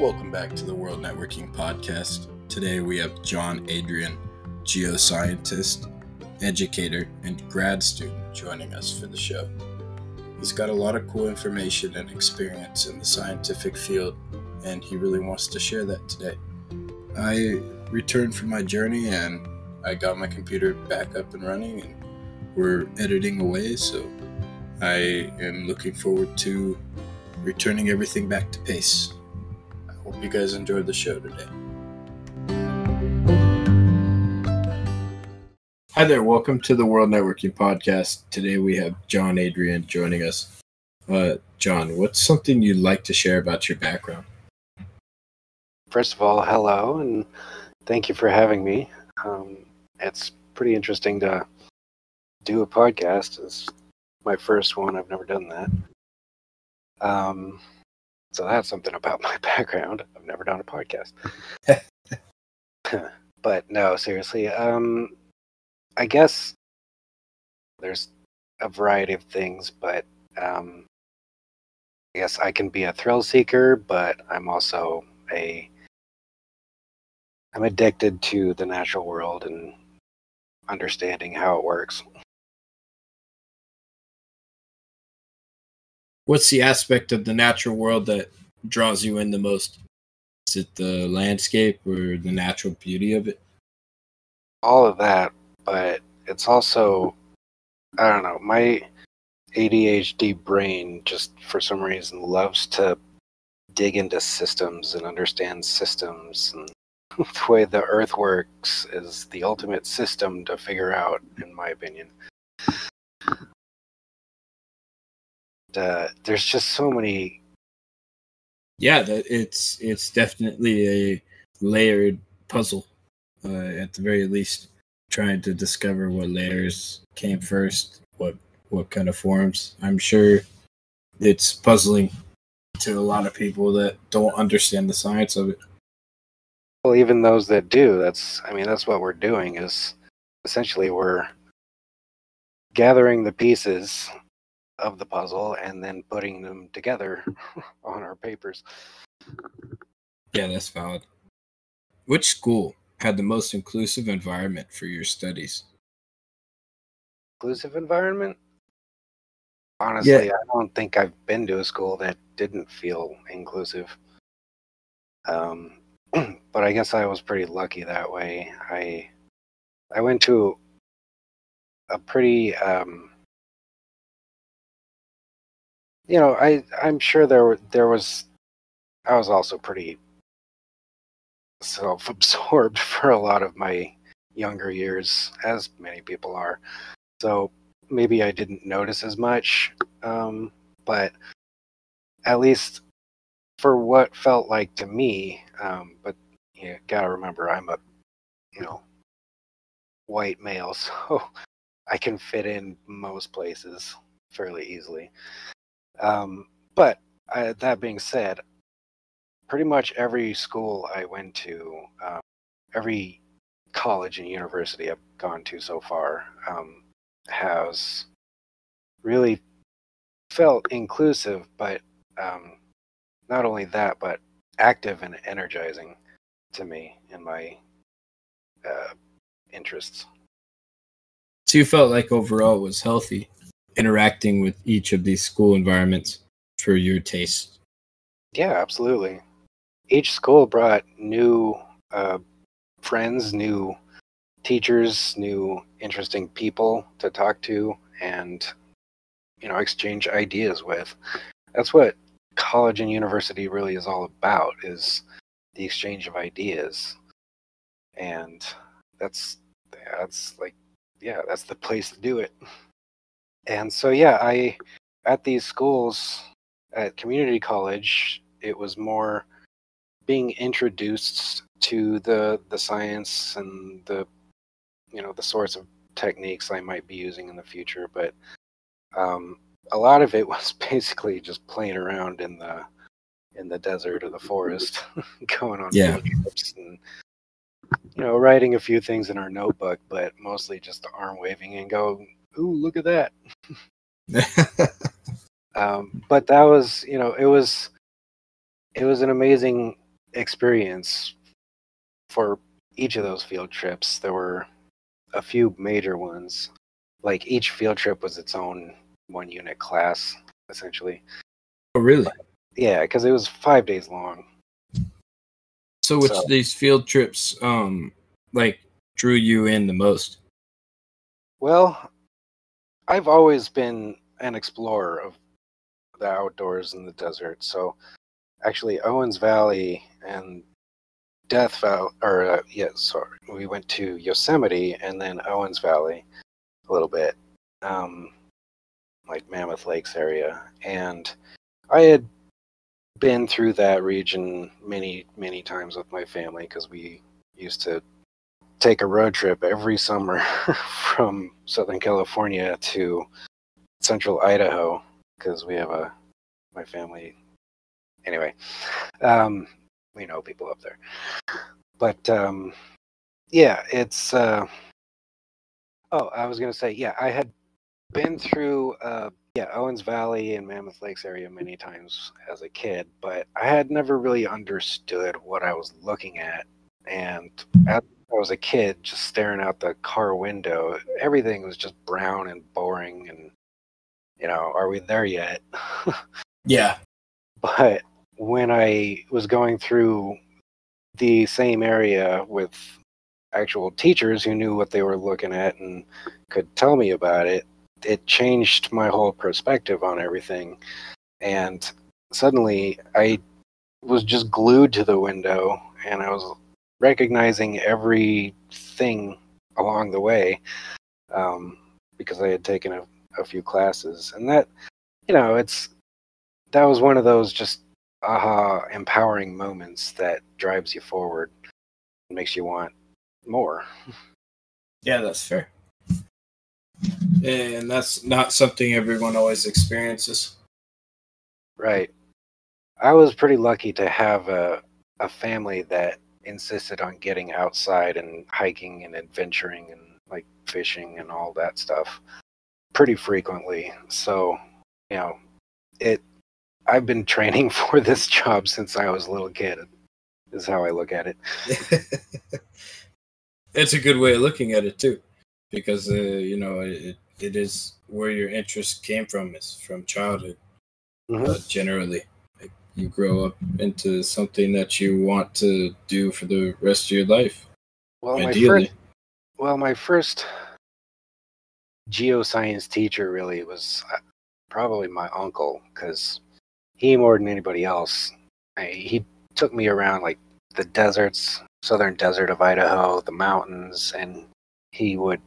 Welcome back to the World Networking Podcast. Today we have John Adrian, geoscientist, educator, and grad student joining us for the show. He's got a lot of cool information and experience in the scientific field, and he really wants to share that today. I returned from my journey and I got my computer back up and running, and we're editing away, so I am looking forward to returning everything back to pace. I hope you guys enjoyed the show today. Hi there, welcome to the World Networking Podcast. Today we have John Adrian joining us. John, what's something you'd like to share about your background? First of all, hello, and thank you for having me. It's pretty interesting to do a podcast. It's my first one. I've never done that. So that's something about my background. I've never done a podcast. But no, seriously, I guess there's a variety of things, but I guess I can be a thrill seeker, but I'm also I'm addicted to the natural world and understanding how it works. What's the aspect of the natural world that draws you in the most? Is it the landscape or the natural beauty of it? All of that. But it's also, I don't know, my ADHD brain just for some reason loves to dig into systems and understand systems. And the way the earth works is the ultimate system to figure out, in my opinion. There's just so many. Yeah, it's definitely a layered puzzle, at the very least. Trying to discover what layers came first, what kind of forms. I'm sure it's puzzling to a lot of people that don't understand the science of it. Well, even those that do, that's what we're doing, is essentially we're gathering the pieces of the puzzle and then putting them together on our papers. Yeah, that's valid. Which school had the most inclusive environment for your studies? Inclusive environment? Honestly, yeah. I don't think I've been to a school that didn't feel inclusive. But I guess I was pretty lucky that way. I went to a pretty, I'm sure I was also pretty self-absorbed for a lot of my younger years, as many people are. So maybe I didn't notice as much, but at least for what felt like to me. But you gotta remember, I'm a white male, so I can fit in most places fairly easily. But that being said, pretty much every school I went to, every college and university I've gone to so far, has really felt inclusive, but not only that, but active and energizing to me and my interests. So you felt like overall it was healthy, interacting with each of these school environments for your taste? Yeah, absolutely. Each school brought new friends, new teachers, new interesting people to talk to and, exchange ideas with. That's what college and university really is all about, is the exchange of ideas. And that's the place to do it. And so, yeah, at these schools, at community college, it was more being introduced to the science and the sorts of techniques I might be using in the future, but a lot of it was basically just playing around in the desert or the forest, going on field trips and writing a few things in our notebook, but mostly just arm waving and go, "Ooh, look at that!" But that was, it was an amazing experience for each of those field trips. There were a few major ones. Like, each field trip was its own one-unit class, essentially. Oh, really? But, yeah, because it was 5 days long. So which of these field trips, like, drew you in the most? Well, I've always been an explorer of the outdoors and the desert. So actually Owens Valley and Death Valley, or we went to Yosemite and then Owens Valley a little bit, like Mammoth Lakes area. And I had been through that region many, many times with my family because we used to take a road trip every summer from Southern California to Central Idaho because we have my family. Anyway, we know people up there, but yeah, it's. I was gonna say, yeah, I had been through Owens Valley and Mammoth Lakes area many times as a kid, but I had never really understood what I was looking at, and I was a kid just staring out the car window. Everything was just brown and boring and, you know, are we there yet? Yeah. But when I was going through the same area with actual teachers who knew what they were looking at and could tell me about it, it changed my whole perspective on everything. And suddenly I was just glued to the window and I was recognizing everything along the way, because I had taken a few classes, and that, you know, that was one of those just empowering moments that drives you forward and makes you want more. Yeah, that's fair, and that's not something everyone always experiences. Right. I was pretty lucky to have a family that insisted on getting outside and hiking and adventuring and like fishing and all that stuff pretty frequently. So, you know, I've been training for this job since I was a little kid, is how I look at it. It's a good way of looking at it too, because you know, it is where your interest came from, is from childhood. Mm-hmm. Generally you grow up into something that you want to do for the rest of your life. Well, ideally. My first geoscience teacher really was probably my uncle, because he, more than anybody else, he took me around like the deserts, southern desert of Idaho, the mountains, and he would,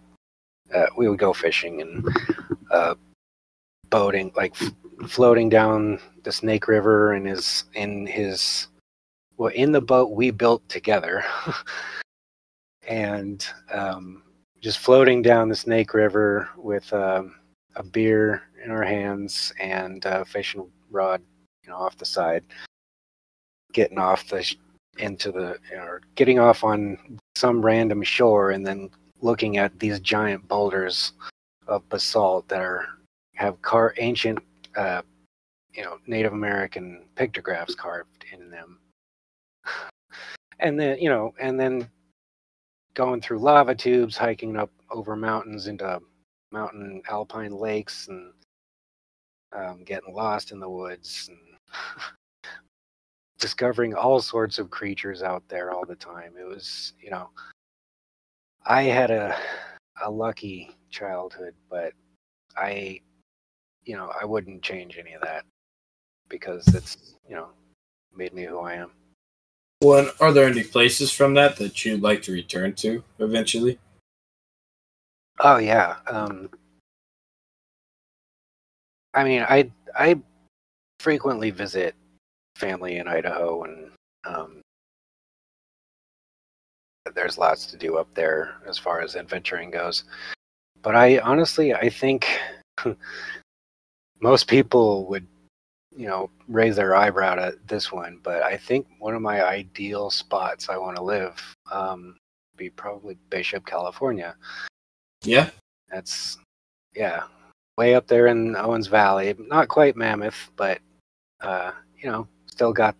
we would go fishing and boating, like floating down the Snake River in the boat we built together, and just floating down the Snake River with a beer in our hands and a fishing rod, you know, off the side, getting off getting off on some random shore and then looking at these giant boulders of basalt that have ancient, you know, Native American pictographs carved in them. And then, you know, and then going through lava tubes, hiking up over mountains into mountain alpine lakes, and getting lost in the woods, and discovering all sorts of creatures out there all the time. It was, you know, I had a lucky childhood, but I wouldn't change any of that, because it's, you know, made me who I am. Well, and are there any places from that you'd like to return to eventually? Oh, yeah. I mean, I frequently visit family in Idaho, and there's lots to do up there as far as adventuring goes. But I think most people would, you know, raise their eyebrow at this one, but I think one of my ideal spots I want to live be probably Bishop, California. Yeah. That's way up there in Owens Valley. Not quite Mammoth, but, you know, still got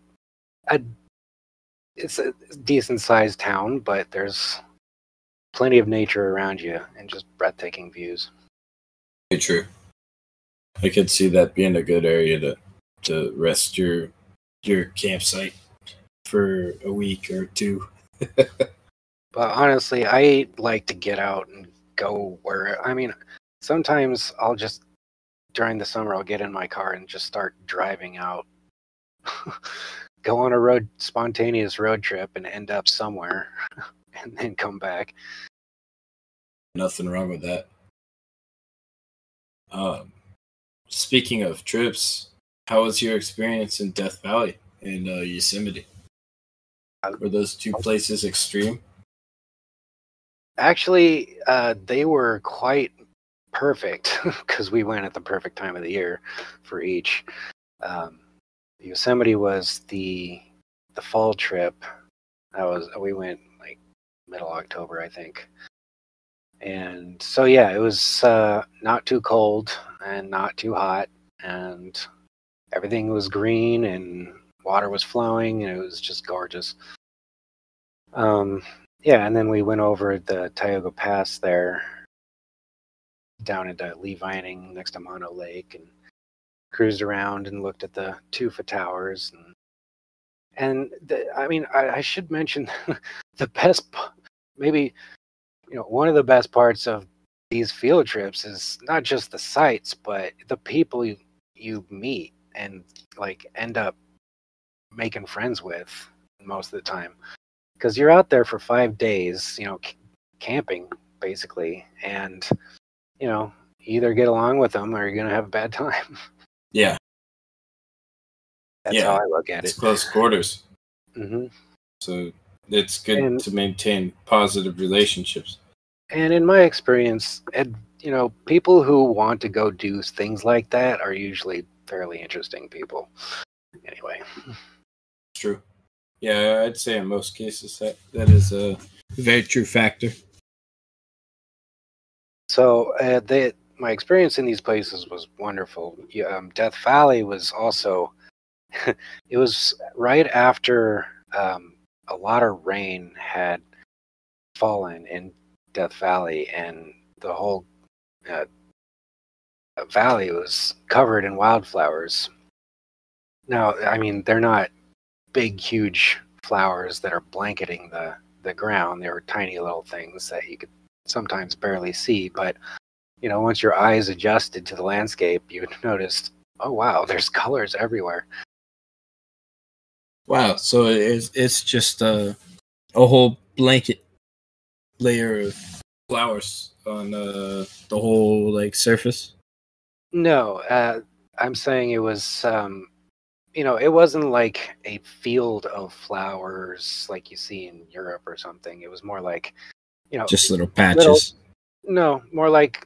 a it's a decent-sized town, but there's plenty of nature around you and just breathtaking views. Very true. I could see that being a good area to rest your campsite for a week or two. But honestly, I like to get out and go where... I mean, sometimes I'll just... During the summer, I'll get in my car and just start driving out. Go on a spontaneous road trip and end up somewhere. And then come back. Nothing wrong with that. Speaking of trips, how was your experience in Death Valley and Yosemite? Were those two places extreme? Actually, they were quite perfect because we went at the perfect time of the year for each. Yosemite was the fall trip. We went like middle October, I think. And so, yeah, it was not too cold and not too hot, and everything was green and water was flowing, and it was just gorgeous. Yeah, and then we went over the Tioga Pass there, down into Lee Vining next to Mono Lake, and cruised around and looked at the Tufa Towers. I should mention the best, maybe... You know, one of the best parts of these field trips is not just the sights, but the people you meet and like end up making friends with most of the time, because you're out there for 5 days, you know, camping basically, and you know, either get along with them or you're gonna have a bad time. Yeah, that's how I look at it. It's close quarters. Mm-hmm. So. It's good to maintain positive relationships. And in my experience, you know, people who want to go do things like that are usually fairly interesting people. Anyway. It's true. Yeah, I'd say in most cases that is a very true factor. So my experience in these places was wonderful. Death Valley was also... it was right after... a lot of rain had fallen in Death Valley, and the whole valley was covered in wildflowers. Now, I mean, they're not big, huge flowers that are blanketing the ground. They were tiny little things that you could sometimes barely see. But, you know, once your eyes adjusted to the landscape, you noticed, oh, wow, there's colors everywhere. Wow, so it's just a whole blanket layer of flowers on the whole like surface? No, I'm saying it was, you know, it wasn't like a field of flowers like you see in Europe or something. It was more like, you know... Just little patches. More like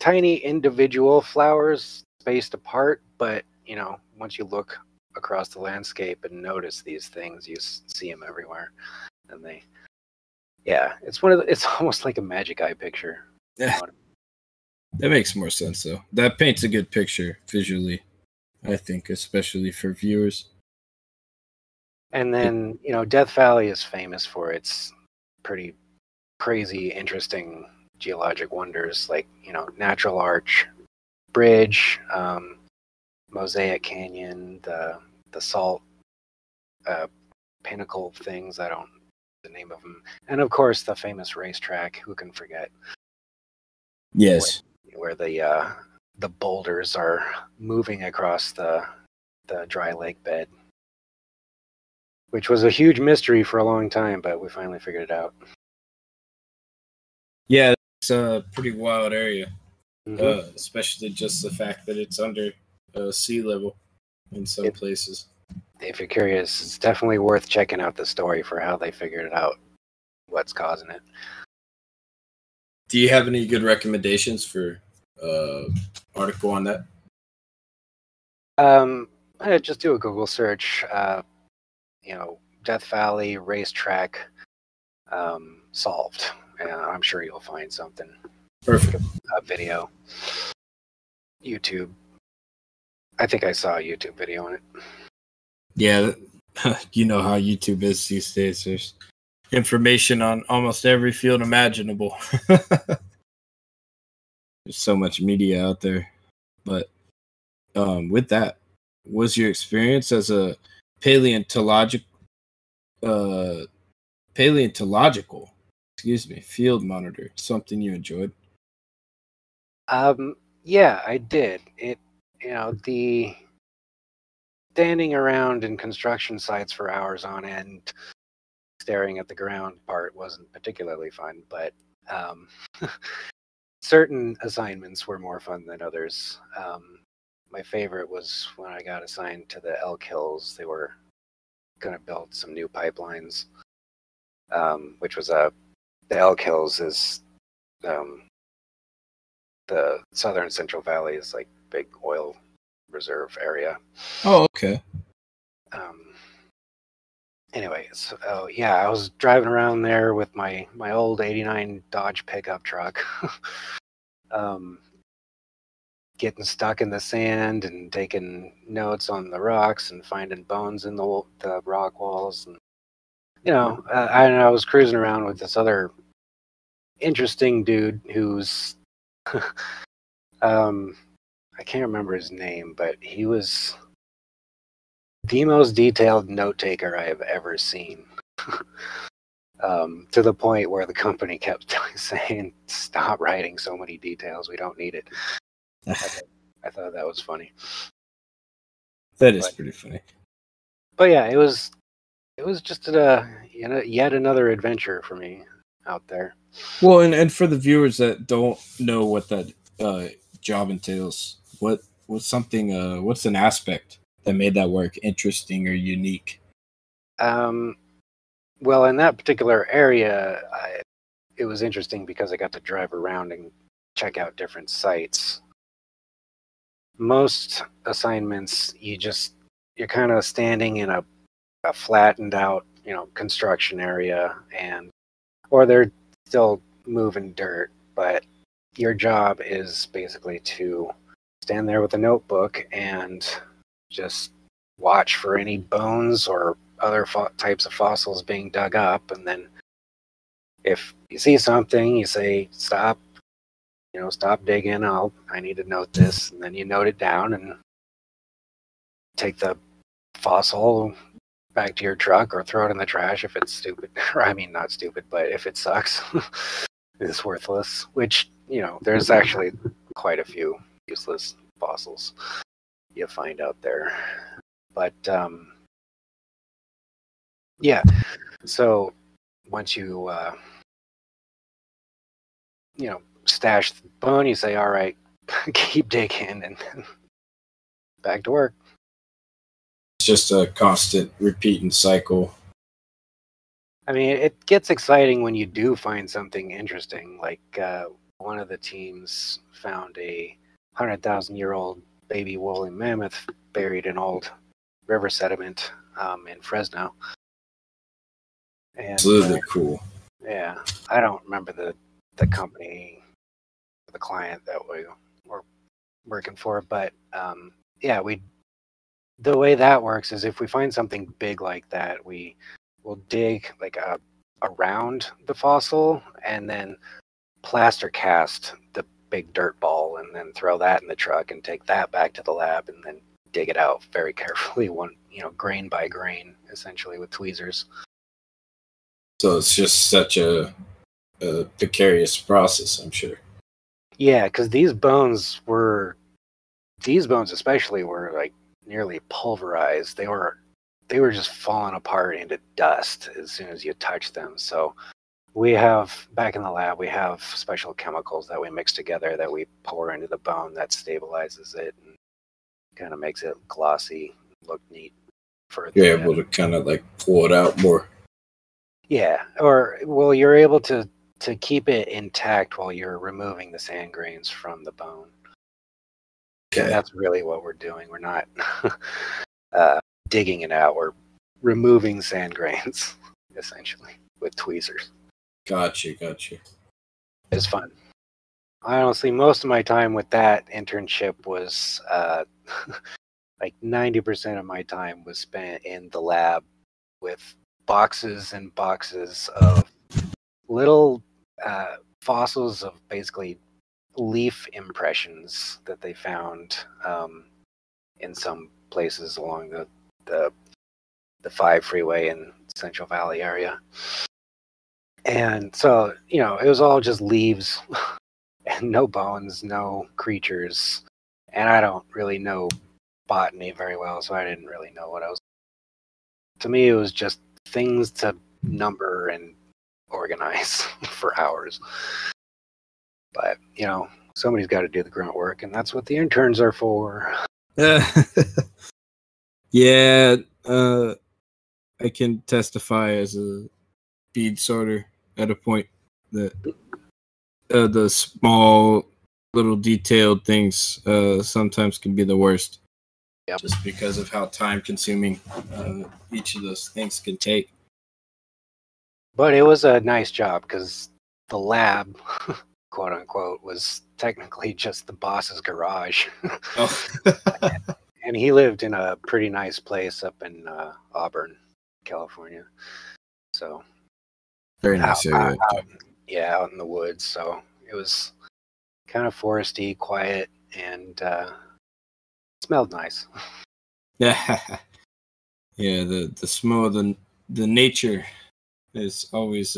tiny individual flowers spaced apart, but, you know, once you look across the landscape and notice these things, you see them everywhere, and it's almost like a magic eye picture. Yeah, that makes more sense though. That paints a good picture visually, I think, especially for viewers. And then, you know, Death Valley is famous for its pretty crazy, interesting geologic wonders, like, you know, Natural Arch Bridge, Mosaic Canyon, the salt pinnacle things, I don't know the name of them. And of course, the famous racetrack, who can forget? Yes. Where the boulders are moving across the dry lake bed, which was a huge mystery for a long time, but we finally figured it out. Yeah, it's a pretty wild area, mm-hmm. Especially just the fact that it's under... sea level in some places. If you're curious, it's definitely worth checking out the story for how they figured it out, what's causing it. Do you have any good recommendations for article on that? I just do a Google search. You know, Death Valley racetrack solved. I'm sure you'll find something. Perfect. A video. YouTube. I think I saw a YouTube video on it. Yeah, You know how YouTube is these days. There's information on almost every field imaginable. There's so much media out there. But with that, was your experience as a paleontological field monitor something you enjoyed? Yeah, I did. It, you know, the standing around in construction sites for hours on end, staring at the ground part wasn't particularly fun, but certain assignments were more fun than others. My favorite was when I got assigned to the Elk Hills. They were going to build some new pipelines, which was the Elk Hills is the southern Central Valley is like big oil reserve area. Oh, okay. Anyways, so yeah, I was driving around there with my old '89 Dodge pickup truck, getting stuck in the sand and taking notes on the rocks and finding bones in the rock walls, and I was cruising around with this other interesting dude who's I can't remember his name, but he was the most detailed note taker I have ever seen. To the point where the company kept saying, "Stop writing so many details. We don't need it." I thought that was funny. That is pretty funny. But yeah, it was just yet another adventure for me out there. Well, and for the viewers that don't know what that job entails, what's an aspect that made that work interesting or unique? Well, in that particular area, it was interesting because I got to drive around and check out different sites. Most assignments, you're kind of standing in a flattened out, construction area, or they're still moving dirt, but your job is basically to stand there with a notebook and just watch for any bones or other types of fossils being dug up, and then if you see something, you say, "Stop, stop digging. I need to note this," and then you note it down and take the fossil back to your truck or throw it in the trash if it's stupid. I mean, not stupid, but if it sucks, it's worthless. Which, there's actually quite a few useless fossils you find out there. But yeah, so once you stash the bone, you say, "All right, keep digging," and then back to work. It's just a constant repeating cycle. I mean, it gets exciting when you do find something interesting. Like one of the teams found a 100,000-year-old baby woolly mammoth buried in old river sediment in Fresno. And, absolutely cool. Yeah, I don't remember the company, the client that we were working for, but the way that works is if we find something big like that, we will dig like around the fossil and then plaster cast the big dirt ball and then throw that in the truck and take that back to the lab and then dig it out very carefully, grain by grain, essentially with tweezers. So it's just such a precarious process, I'm sure. Yeah, because these bones especially were like nearly pulverized. They were just falling apart into dust as soon as you touch them. So we have, back in the lab, we have special chemicals that we mix together that we pour into the bone that stabilizes it and kind of makes it glossy, look neat. You're able to kind of like pull it out more. Yeah, you're able to keep it intact while you're removing the sand grains from the bone. Okay. And that's really what we're doing. We're not digging it out. We're removing sand grains, essentially, with tweezers. Gotcha. It's fun. Honestly, most of my time with that internship was like 90% of my time was spent in the lab with boxes and boxes of little fossils of basically leaf impressions that they found in some places along the 5 freeway in Central Valley area. And so, you know, it was all just leaves and no bones, no creatures. And I don't really know botany very well, so I didn't really know what I was. To me, it was just things to number and organize for hours. But, you know, somebody's got to do the grunt work, and that's what the interns are for. Yeah, I can testify as a bead sorter at a point that the small little detailed things sometimes can be the worst. Yep. Just because of how time-consuming each of those things can take. But it was a nice job because the lab, quote-unquote, was technically just the boss's garage. Oh. And he lived in a pretty nice place up in Auburn, California. So very nice area. Yeah, out in the woods. So it was kind of foresty, quiet, and smelled nice. Yeah, the smell of the nature is always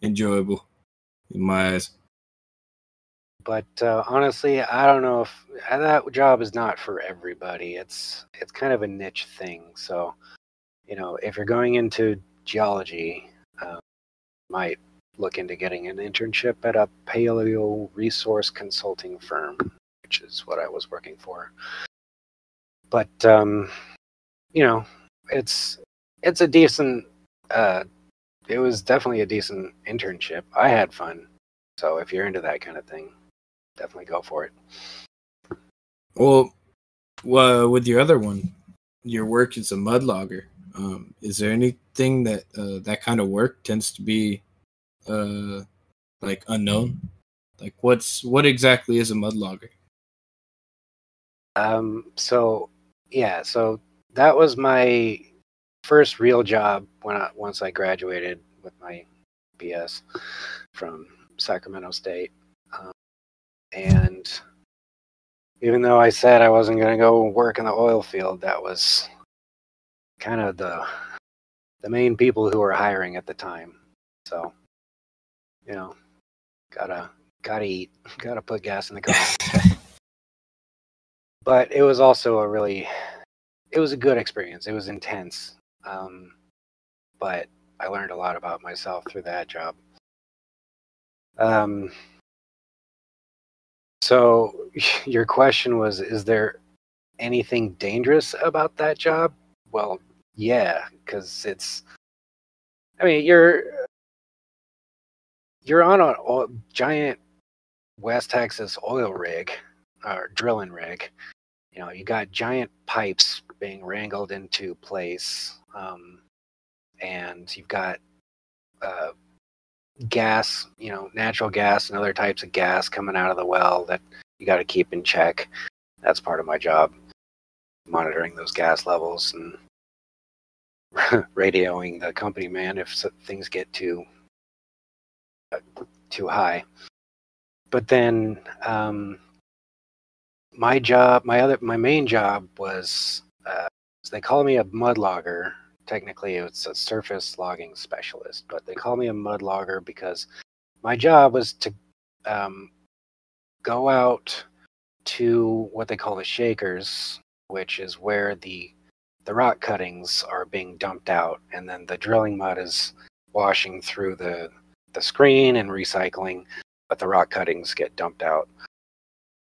enjoyable in my eyes. But honestly, I don't know if that job is not for everybody. It's kind of a niche thing. So, you know, if you're going into geology, might look into getting an internship at a paleo resource consulting firm, which is what I was working for. But, you know, it's a decent, it was definitely a decent internship. I had fun. So if you're into that kind of thing, definitely go for it. Well, with your other one, your work is a mud logger. Is there anything that that kind of work tends to be like unknown? Like what exactly is a mud logger? So that was my first real job once I graduated with my BS from Sacramento State. And even though I said I wasn't going to go work in the oil field, that was kind of the main people who were hiring at the time. So, you know, gotta eat, gotta put gas in the car. But it was also it was a good experience. It was intense. But I learned a lot about myself through that job. So your question was, is there anything dangerous about that job? Well, yeah, because you're on a giant West Texas oil rig or drilling rig. You know, you got giant pipes being wrangled into place, and you've got gas, you know, natural gas and other types of gas coming out of the well that you got to keep in check. That's part of my job, monitoring those gas levels and radioing the company man if things get too high. But then my main job was they call me a mud logger. Technically, it's a surface logging specialist, but they call me a mud logger because my job was to go out to what they call the shakers, which is where the rock cuttings are being dumped out, and then the drilling mud is washing through the screen and recycling, but the rock cuttings get dumped out.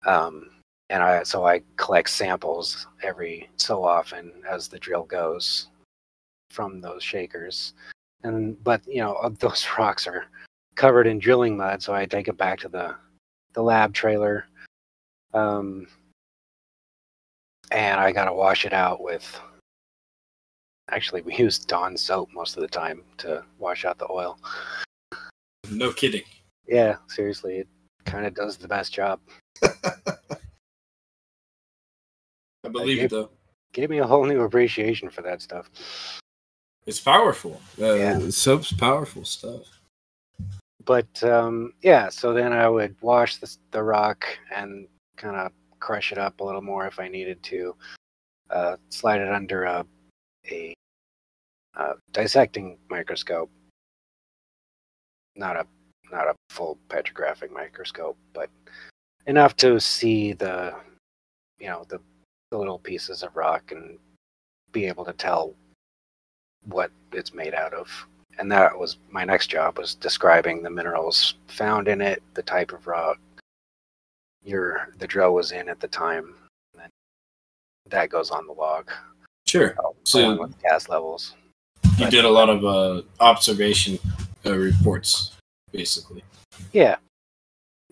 So I collect samples every so often as the drill goes from those shakers. But you know, those rocks are covered in drilling mud, so I take it back to the lab trailer, and I gotta wash it out with. Actually, we use Dawn soap most of the time to wash out the oil. No kidding. Yeah, seriously, it kind of does the best job. I believe it, though. Gave me a whole new appreciation for that stuff. It's powerful. The soap's powerful stuff. But, yeah, so then I would wash the rock and kind of crush it up a little more if I needed to. Slide it under a dissecting microscope. Not a full petrographic microscope, but enough to see the little pieces of rock and be able to tell what it's made out of. And that was my next job, was describing the minerals found in it, the type of rock the drill was in at the time. And then that goes on the log. Sure. So with gas levels. You did a lot of observation reports, basically. Yeah,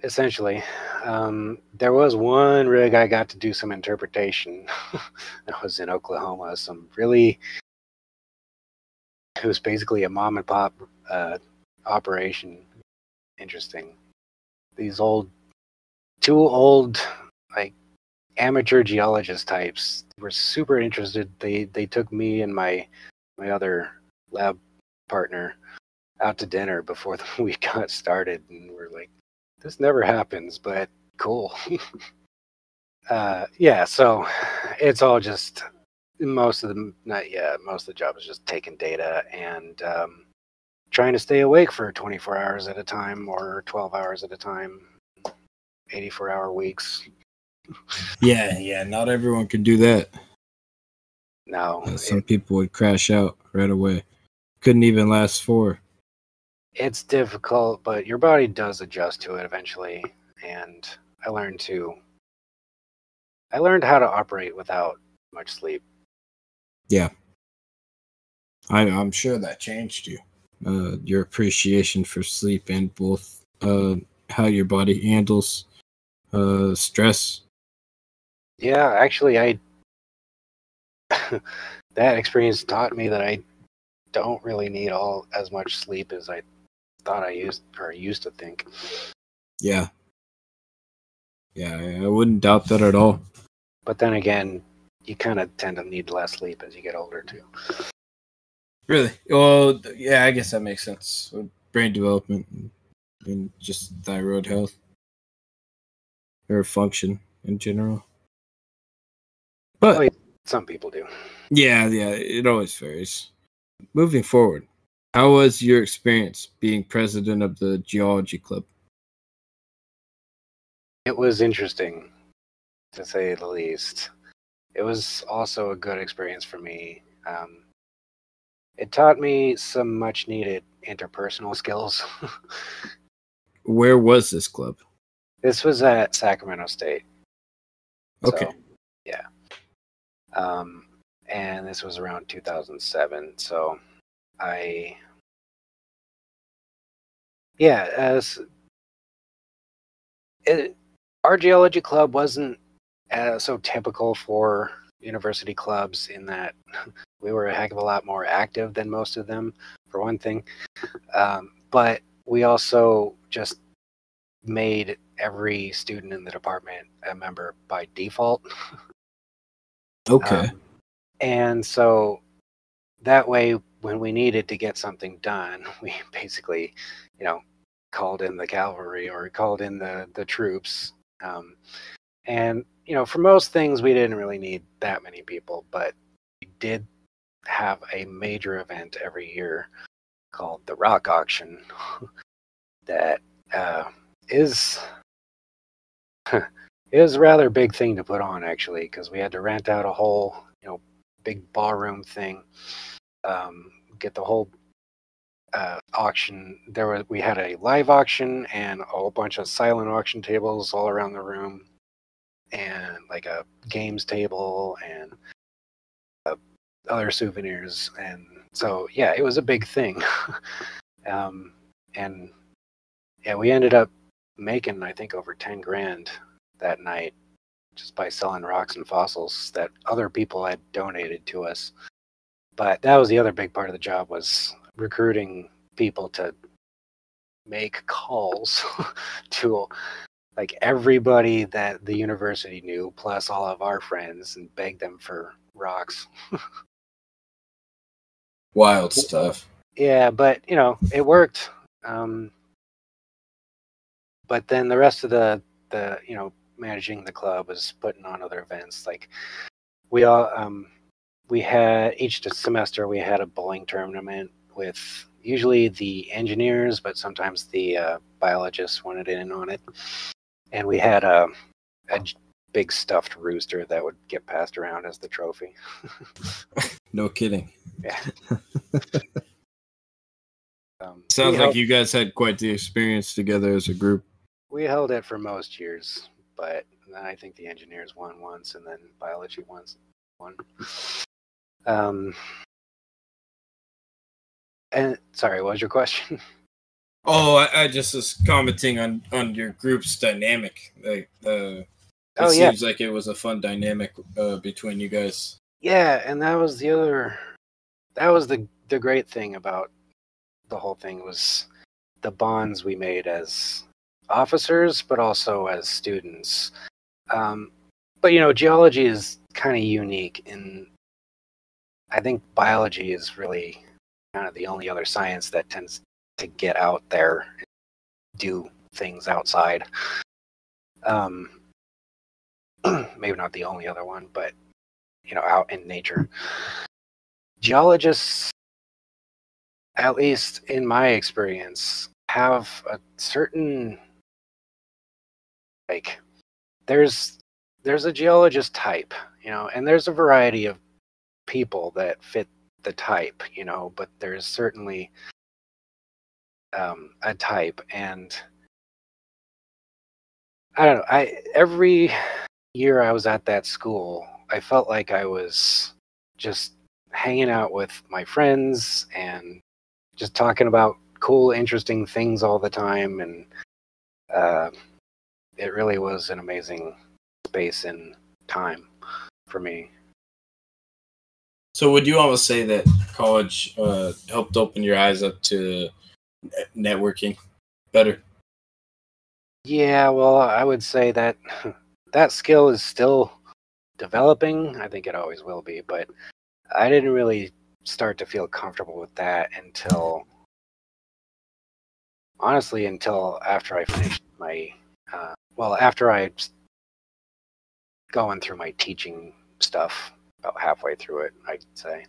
essentially. There was one rig I got to do some interpretation. That was in Oklahoma. It was basically a mom and pop operation. Interesting. These two old like amateur geologist types were super interested. They took me and my other lab partner out to dinner before we got started, and we're like, this never happens, but cool. So it's all just most of the job is just taking data and trying to stay awake for 24 hours at a time or 12 hours at a time, 84-hour weeks. Yeah, not everyone can do that. No. Some people would crash out right away. Couldn't even last four. It's difficult, but your body does adjust to it eventually, and I learned how to operate without much sleep. Yeah. I'm sure that changed you. Your appreciation for sleep and both how your body handles stress. Yeah, actually, that experience taught me that I don't really need as much sleep as I thought I used to think. Yeah. Yeah, I wouldn't doubt that at all. But then again, you kind of tend to need less sleep as you get older, too. Really? Well, yeah, I guess that makes sense. Brain development and just thyroid health or function in general. But some people do. Yeah, it always varies. Moving forward, how was your experience being president of the geology club? It was interesting, to say the least. It was also a good experience for me. It taught me some much-needed interpersonal skills. Where was this club? This was at Sacramento State. Okay. So, yeah. And this was around 2007. So our geology club wasn't so typical for university clubs in that we were a heck of a lot more active than most of them, for one thing. But we also just made every student in the department a member by default. Okay. And so that way, when we needed to get something done, we basically, called in the cavalry or called in the troops. For most things, we didn't really need that many people, but we did have a major event every year called the Rock Auction that is a rather big thing to put on, actually, because we had to rent out a whole big ballroom thing, get the whole auction. We had a live auction and a whole bunch of silent auction tables all around the room, and like a games table and other souvenirs. And so, yeah, it was a big thing. And yeah, we ended up making, I think, over 10 grand that night, just by selling rocks and fossils that other people had donated to us. But that was the other big part of the job, was recruiting people to make calls to like everybody that the university knew, plus all of our friends, and begged them for rocks. Wild stuff. Yeah, but, you know, it worked. But then the rest of the, you know, managing the club was putting on other events. Like, we all, we had, each semester we had a bowling tournament with usually the engineers, but sometimes the biologists wanted in on it. And we had a big stuffed rooster that would get passed around as the trophy. No kidding. Yeah. Sounds like you guys had quite the experience together as a group. We held it for most years, but I think the engineers won once, and then biology won. And sorry, what was your question? Oh, I just was commenting on your group's dynamic. Like, seems like it was a fun dynamic between you guys. Yeah, and that was the other. That was the great thing about the whole thing, was the bonds we made as officers, but also as students. But you know, geology is kind of unique, and I think biology is really kind of the only other science that tends to get out there and do things outside. Maybe not the only other one, but you know, out in nature. Geologists, at least in my experience, have a certain, like, there's a geologist type, you know, and there's a variety of people that fit the type, you know, but there's certainly a type. And I don't know, every year I was at that school, I felt like I was just hanging out with my friends and just talking about cool, interesting things all the time. And it really was an amazing space and time for me. So would you almost say that college helped open your eyes up to networking better? Yeah, well, I would say that that skill is still developing. I think it always will be, but I didn't really start to feel comfortable with that until, honestly, until after I finished my, after I was going through my teaching stuff, about halfway through it, I'd say.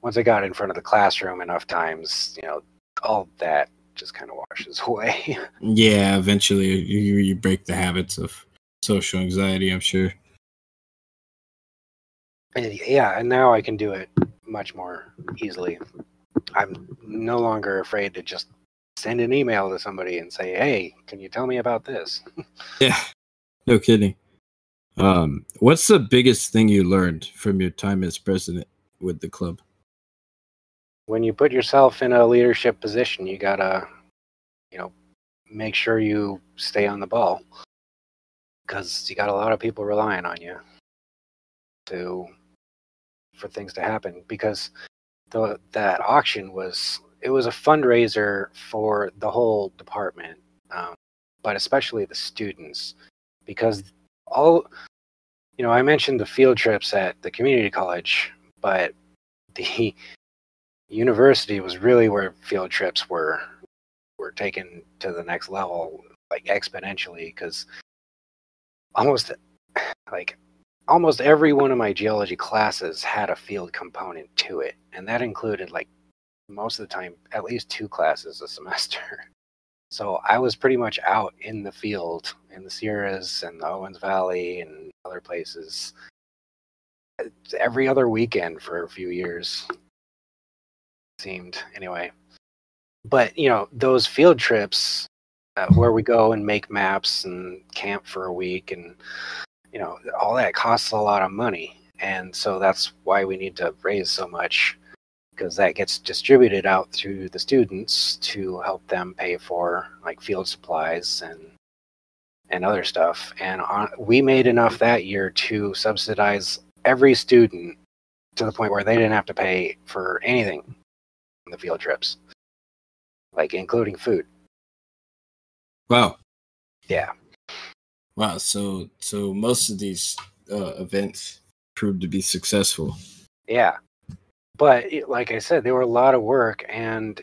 Once I got in front of the classroom enough times, you know, all that just kind of washes away. Yeah, eventually you break the habits of social anxiety, I'm sure. Yeah, and now I can do it much more easily. I'm no longer afraid to just send an email to somebody and say, hey, can you tell me about this? Yeah, no kidding. What's the biggest thing you learned from your time as president with the club? When you put yourself in a leadership position, you gotta, you know, make sure you stay on the ball, because you got a lot of people relying on you for things to happen. Because that auction was a fundraiser for the whole department, but especially the students, because all, you know, I mentioned the field trips at the community college, but the university was really where field trips were taken to the next level, like exponentially, because almost every one of my geology classes had a field component to it, and that included, like, most of the time, at least 2 classes a semester. So I was pretty much out in the field, in the Sierras and the Owens Valley and other places, every other weekend for a few years, it seemed, anyway. But, you know, those field trips where we go and make maps and camp for a week and, you know, all that costs a lot of money. And so that's why we need to raise so much, because that gets distributed out through the students to help them pay for, like, field supplies and other stuff. And we made enough that year to subsidize every student to the point where they didn't have to pay for anything on the field trips, like, including food. Wow. Yeah. Wow, so most of these events proved to be successful. Yeah, but like I said, they were a lot of work, and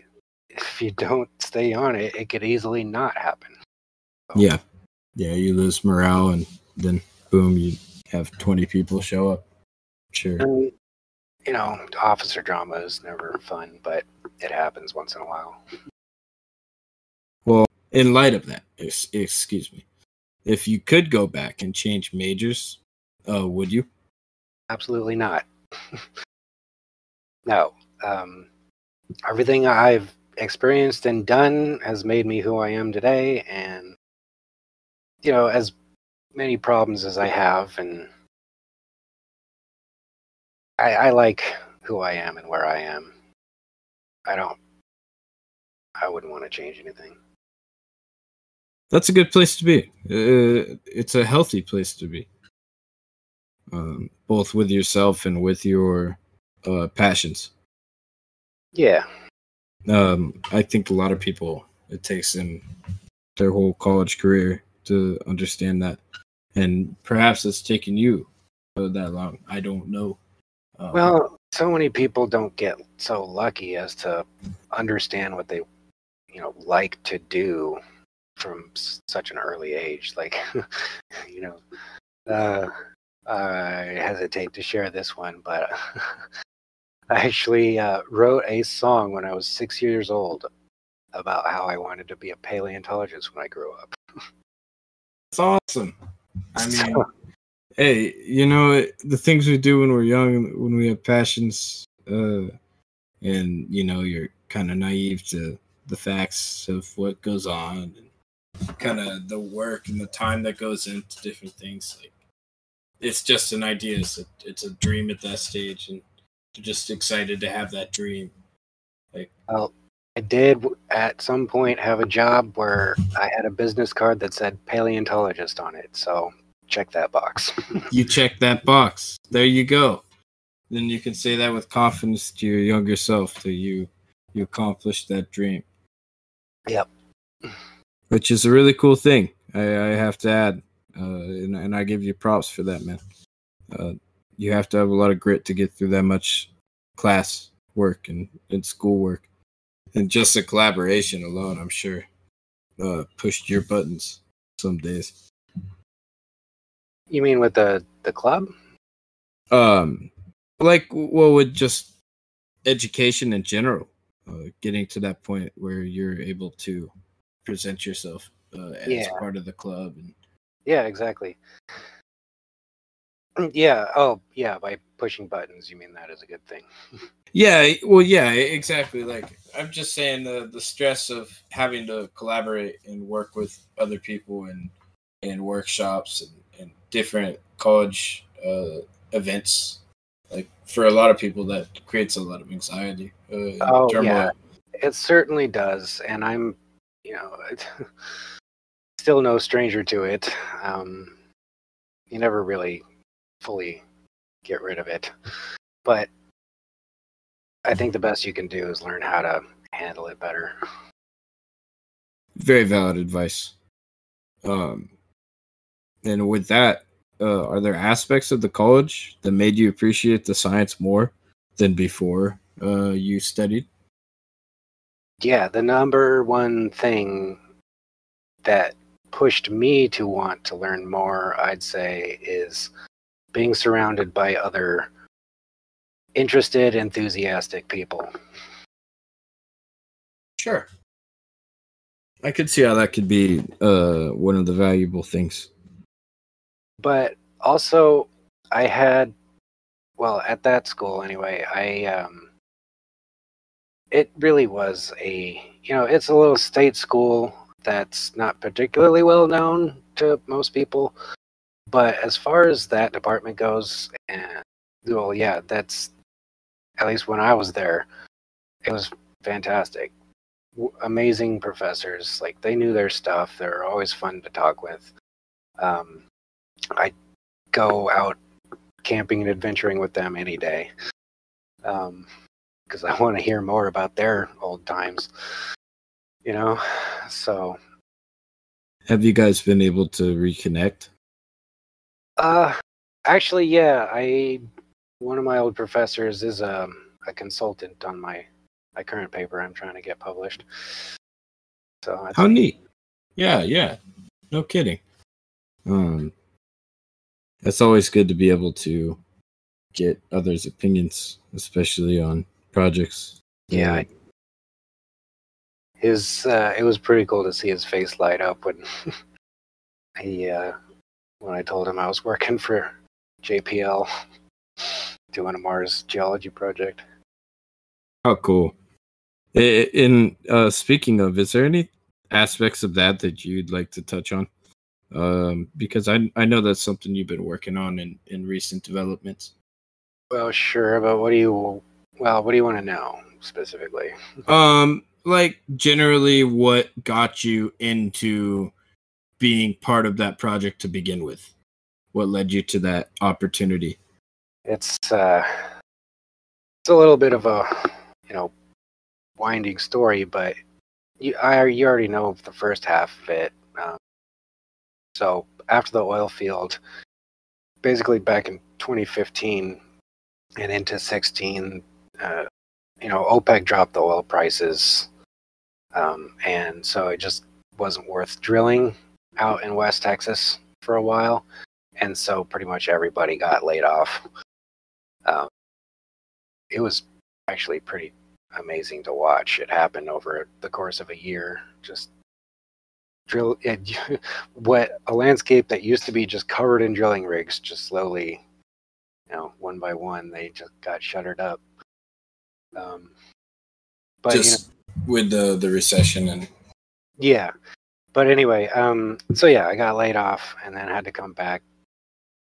if you don't stay on it, it could easily not happen. So. Yeah, you lose morale, and then boom, you have 20 people show up. Sure. And, you know, officer drama is never fun, but it happens once in a while. Well, in light of that, excuse me, if you could go back and change majors, would you? Absolutely not. No. Everything I've experienced and done has made me who I am today, and, you know, as many problems as I have, and I like who I am and where I am. I wouldn't want to change anything. That's a good place to be. It's a healthy place to be. Both with yourself and with your passions. Yeah. I think a lot of people, it takes them their whole college career to understand that. And perhaps it's taken you that long. I don't know. Well, so many people don't get so lucky as to understand what they, you know, like to do from such an early age. Like, you know, I hesitate to share this one, but I actually wrote a song when I was 6 years old about how I wanted to be a paleontologist when I grew up. That's awesome. I mean... Hey, you know, the things we do when we're young, when we have passions, and, you know, you're kind of naive to the facts of what goes on, and kind of the work and the time that goes into different things. Like, it's just an idea. It's a dream at that stage, and you're just excited to have that dream. Like, well, I did at some point have a job where I had a business card that said paleontologist on it, so... Check that box. You check that box. There you go. Then you can say that with confidence to your younger self that you accomplished that dream. Yep. Which is a really cool thing. I have to add, and I give you props for that, man. You have to have a lot of grit to get through that much class work and school work, and just the collaboration alone, I'm sure, pushed your buttons some days. You mean with the club? With just education in general, getting to that point where you're able to present yourself as part of the club. And... Yeah, exactly. Yeah. Oh, yeah. By pushing buttons, you mean that is a good thing. Yeah. Well, yeah. Exactly. Like I'm just saying, the stress of having to collaborate and work with other people and workshops and different college events, like for a lot of people that creates a lot of anxiety. Turmoil. Yeah, it certainly does, and I'm, you know, still no stranger to it. You never really fully get rid of it, but I think the best you can do is learn how to handle it better. Very valid advice. And with that, are there aspects of the college that made you appreciate the science more than before you studied? Yeah, the number one thing that pushed me to want to learn more, I'd say, is being surrounded by other interested, enthusiastic people. Sure. I could see how that could be one of the valuable things. But also, I had, well, at that school anyway, it really was it's a little state school that's not particularly well known to most people. But as far as that department goes, that's, at least when I was there, it was fantastic. Amazing professors, like they knew their stuff. They're always fun to talk with. I go out camping and adventuring with them any day because I want to hear more about their old times, you know? So Have you guys been able to reconnect? Actually, yeah. One of my old professors is a consultant on my current paper I'm trying to get published. So how neat. Yeah. No kidding. It's always good to be able to get others' opinions, especially on projects. Yeah. It was pretty cool to see his face light up when when I told him I was working for JPL doing a Mars geology project. Oh, cool. Speaking of, is there any aspects of that you'd like to touch on? Because I know that's something you've been working on in recent developments. Well, sure, but what do you want to know specifically? Like generally what got you into being part of that project to begin with? What led you to that opportunity? It's a little bit of a, winding story, but you already know the first half of it. So after the oil field, basically back in 2015 and into 2016, OPEC dropped the oil prices, and so it just wasn't worth drilling out in West Texas for a while, and so pretty much everybody got laid off. It was actually pretty amazing to watch. It happened over the course of a year. Just drill it, what a landscape that used to be just covered in drilling rigs, just slowly, one by one, they just got shuttered up. But just with the recession and yeah, but anyway, so yeah, I got laid off and then had to come back,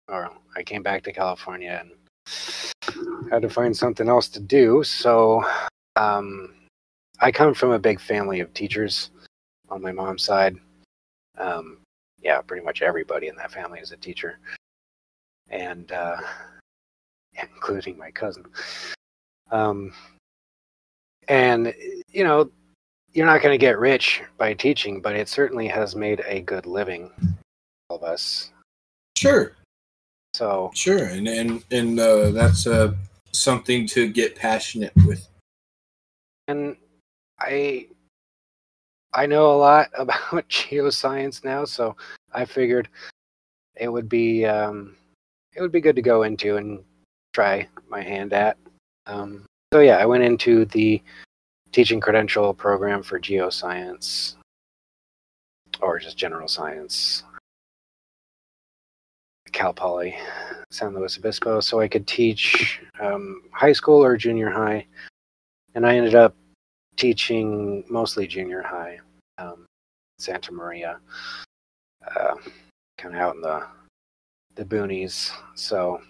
or I came back to California and had to find something else to do. So, I come from a big family of teachers on my mom's side. Yeah, pretty much everybody in that family is a teacher, and including my cousin. And you're not going to get rich by teaching, but it certainly has made a good living for all of us. Sure. So sure, and that's something to get passionate with. And I know a lot about geoscience now, so I figured it would be good to go into and try my hand at. So yeah, I went into the teaching credential program for geoscience, or just general science, Cal Poly, San Luis Obispo, so I could teach high school or junior high, and I ended up teaching mostly junior high, Santa Maria, kind of out in the boonies, so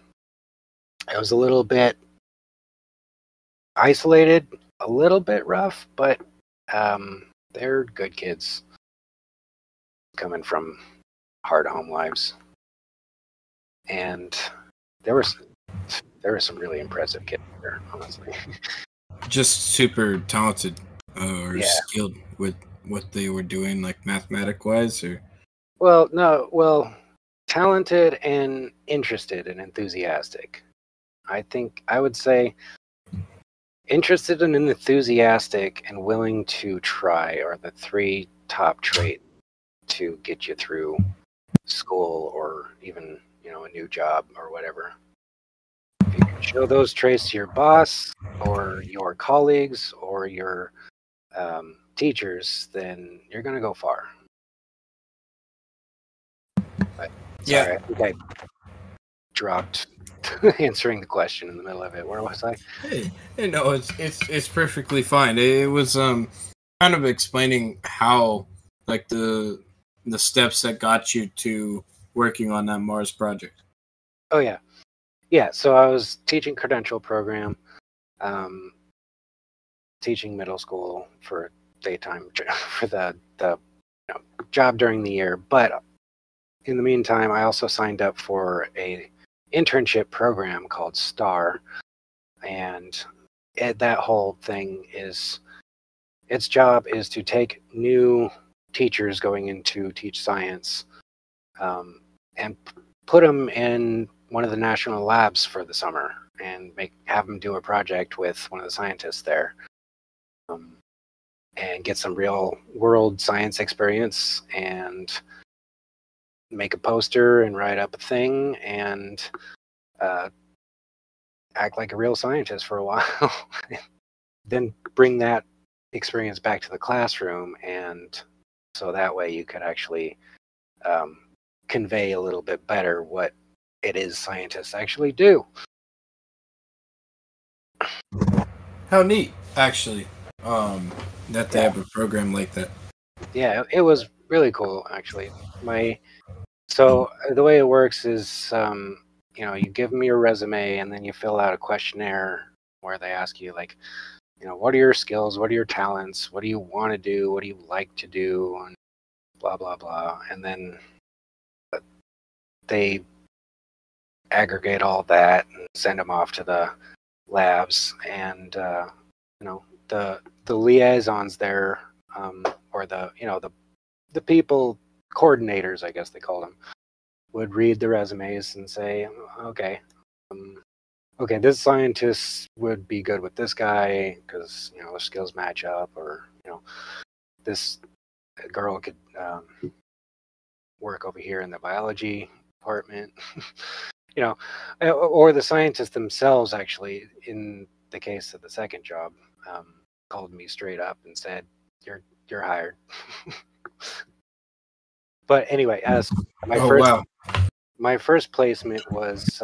it was a little bit isolated, a little bit rough, but they're good kids coming from hard home lives, and there were some really impressive kids there, honestly. Just super talented skilled with what they were doing, like mathematic wise, or talented and interested and enthusiastic. I think I would say. Interested and enthusiastic and willing to try are the three top traits to get you through school or even, a new job or whatever. If you can show those traits to your boss or your colleagues or your teachers, then you're going to go far. But, sorry, yeah. I think I dropped answering the question in the middle of it. Where was I? Hey, no, it's perfectly fine. It was kind of explaining how, like, the steps that got you to working on that Mars project. Oh yeah. So I was teaching credential program, teaching middle school for daytime for the job during the year. But in the meantime, I also signed up for a internship program called STAR, and that whole thing is its job is to take new teachers going in to teach science, and put them in one of the national labs for the summer and have them do a project with one of the scientists there, and get some real world science experience and make a poster and write up a thing and act like a real scientist for a while. Then bring that experience back to the classroom, and so that way you could actually convey a little bit better what it is scientists actually do. How neat, actually, that they have a program like that. Yeah, it was really cool, actually. So the way it works is, you know, you give them your resume, and then you fill out a questionnaire where they ask you, like, you know, what are your skills? What are your talents? What do you want to do? What do you like to do? And blah, blah, blah. And then they aggregate all that and send them off to the labs. And, you know, the liaisons there, or the, you know, the people, coordinators, I guess they called them, would read the resumes and say, okay, okay, this scientist would be good with this guy because, you know, their skills match up, or, you know, this girl could work over here in the biology department, you know, or the scientists themselves, actually, in the case of the second job, called me straight up and said, you're hired. But anyway, as my my first placement was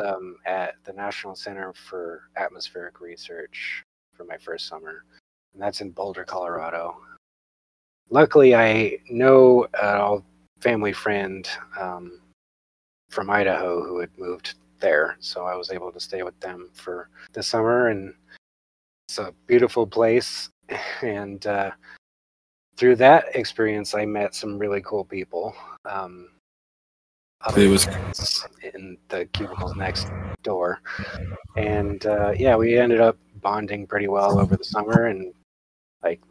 at the National Center for Atmospheric Research for my first summer, and that's in Boulder, Colorado. Luckily, I know an old family friend from Idaho who had moved there, so I was able to stay with them for the summer, and it's a beautiful place. And through that experience, I met some really cool people. It was in the cubicles next door, and yeah, we ended up bonding pretty well over the summer, and like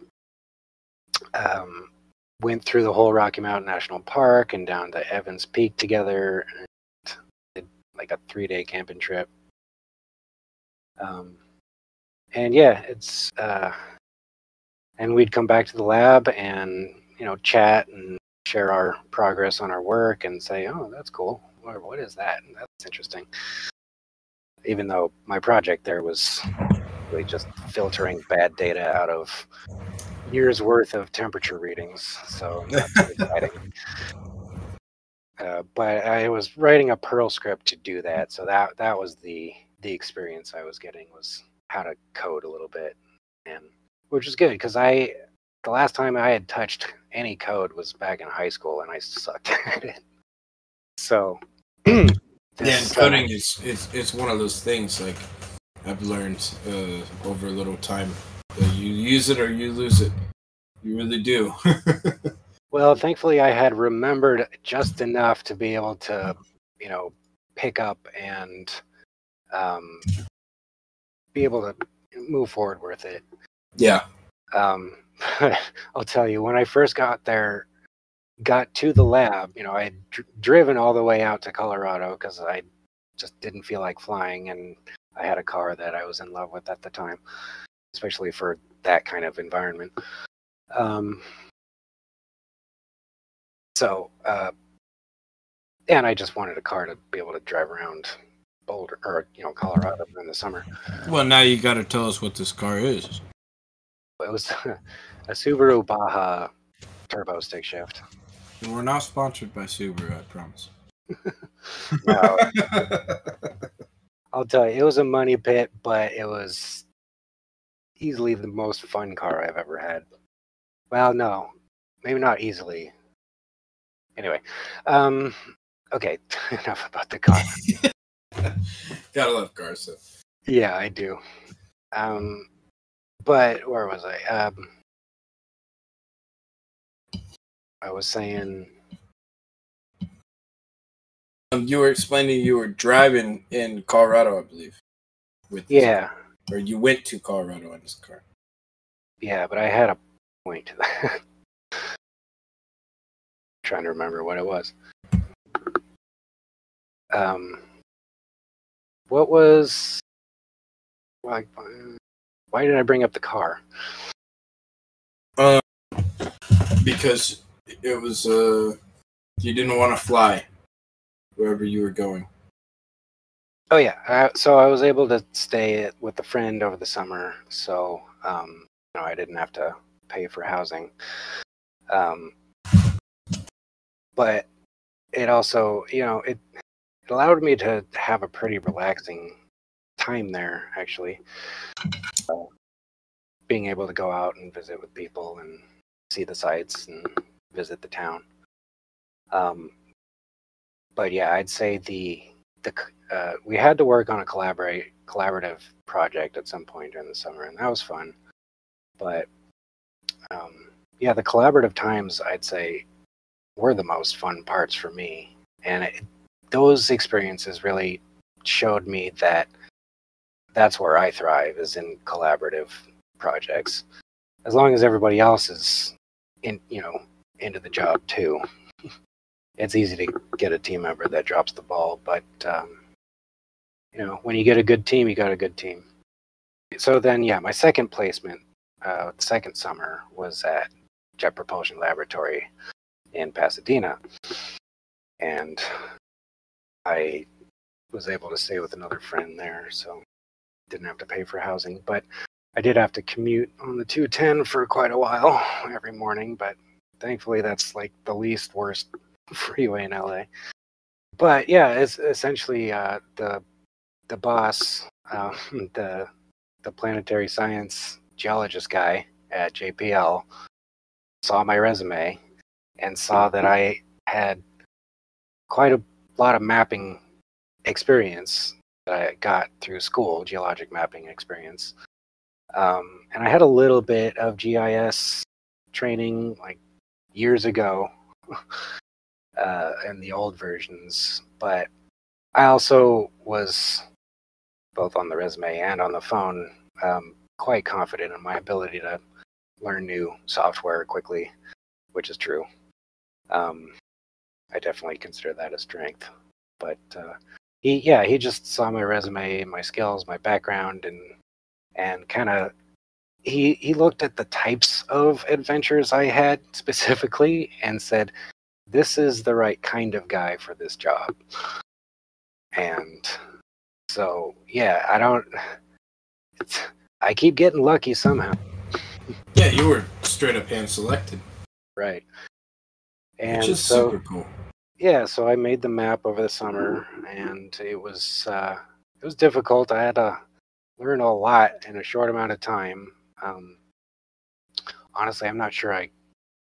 went through the whole Rocky Mountain National Park and down to Evans Peak together, and did like a 3-day camping trip. And yeah, it's and we'd come back to the lab and, you know, chat and share our progress on our work and say, oh, that's cool, or what is that? That's interesting. Even though my project there was really just filtering bad data out of years' worth of temperature readings, so not too exciting. But I was writing a Perl script to do that, so that was the experience I was getting, was how to code a little bit, and which is good, because the last time I had touched any code was back in high school, and I sucked at it. So, yeah, coding is one of those things, like, I've learned over a little time. You use it or you lose it. You really do. Well, thankfully, I had remembered just enough to be able to, you know, pick up and be able to move forward with it. Yeah. I'll tell you, when I first got to the lab, you know, I had driven all the way out to Colorado because I just didn't feel like flying, and I had a car that I was in love with at the time, especially for that kind of environment. And I just wanted a car to be able to drive around Boulder, or, you know, Colorado in the summer. Well, now you got to tell us what this car is. It was a Subaru Baja turbo stick shift. And we're not sponsored by Subaru, I promise. No. I'll tell you, it was a money pit, but it was easily the most fun car I've ever had. Well, no, maybe not easily. Anyway, okay, enough about the car. Gotta love cars, though. Yeah, I do. But where was I? I was saying, you were explaining you were driving in Colorado, I believe. With yeah. Or you went to Colorado in this car. Yeah, but I had a point to that. trying to remember what it was. What was, like, why did I bring up the car? Because it was, you didn't want to fly wherever you were going. Oh, yeah. So I was able to stay with a friend over the summer. So, you know, I didn't have to pay for housing. But it also, you know, it allowed me to have a pretty relaxing time there, actually. Being able to go out and visit with people and see the sights and visit the town. But yeah, I'd say the we had to work on a collaborative project at some point during the summer, and that was fun. But yeah, the collaborative times, I'd say, were the most fun parts for me, and those experiences really showed me that that's where I thrive, is in collaborative projects. As long as everybody else is in, you know, into the job too. It's easy to get a team member that drops the ball, but you know, when you get a good team, you got a good team. So then, yeah, my second placement, the second summer, was at Jet Propulsion Laboratory in Pasadena, and I was able to stay with another friend there, so didn't have to pay for housing. But I did have to commute on the 210 for quite a while every morning, but thankfully that's like the least worst freeway in LA. But yeah, it's essentially the boss, the planetary science geologist guy at JPL saw my resume and saw that I had quite a lot of mapping experience that I got through school, geologic mapping experience, and I had a little bit of GIS training like years ago. In the old versions, but I also was, both on the resume and on the phone, quite confident in my ability to learn new software quickly, which is true. I definitely consider that a strength. But he just saw my resume, my skills, my background, and kind of he looked at the types of adventures I had specifically and said, "This is the right kind of guy for this job." And so, yeah, I keep getting lucky somehow. Yeah, you were straight up hand selected. Right. And which is so, super cool. Yeah, so I made the map over the summer, and it was difficult. I had to learn a lot in a short amount of time. Honestly, I'm not sure I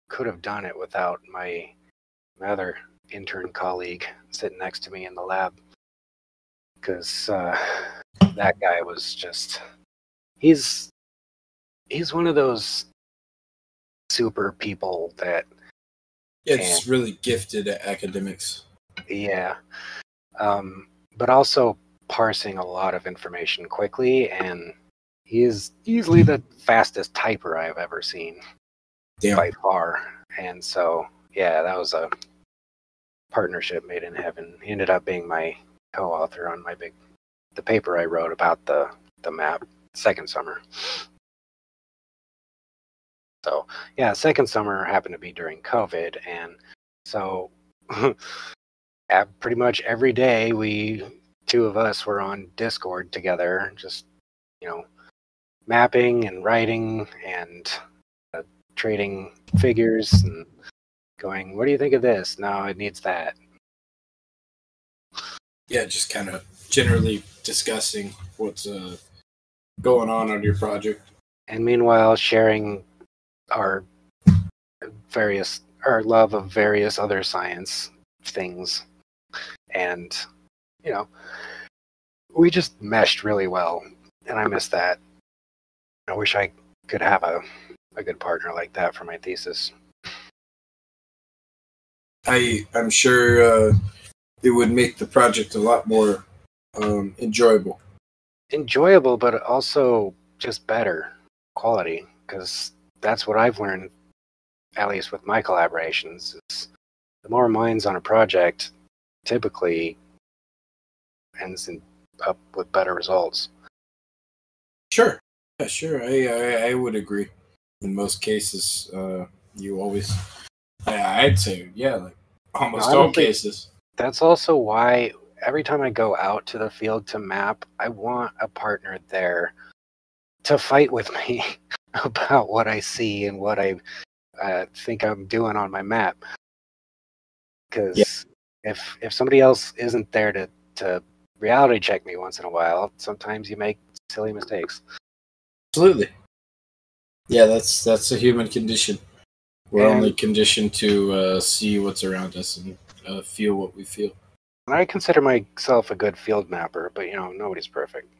could have done it without my other intern colleague sitting next to me in the lab, because that guy was just, he's one of those super people that, yeah, just really gifted at academics. Yeah. But also parsing a lot of information quickly, and he is easily the fastest typer I've ever seen. Damn. By far. And so, yeah, that was a partnership made in heaven. He ended up being my co-author on the paper I wrote about the map second summer. So yeah, second summer happened to be during COVID, and so pretty much every day two of us were on Discord together, just, you know, mapping and writing and trading figures and going, "What do you think of this? No, it needs that." Yeah, just kind of generally discussing what's going on your project. And meanwhile, sharing our love of various other science things. And, you know, we just meshed really well. And I miss that. I wish I could have a good partner like that for my thesis. I'm sure it would make the project a lot more enjoyable. Enjoyable, but also just better quality, because that's what I've learned, at least with my collaborations, is the more minds on a project typically ends up with better results. Sure. Yeah, sure. I would agree. In most cases, you always... I'd say, yeah, like almost all cases. That's also why every time I go out to the field to map, I want a partner there to fight with me about what I see and what I think I'm doing on my map. Because if somebody else isn't there to reality check me once in a while, sometimes you make silly mistakes. Absolutely. Yeah, that's a human condition. We're only conditioned to see what's around us and feel what we feel. I consider myself a good field mapper, but, you know, nobody's perfect.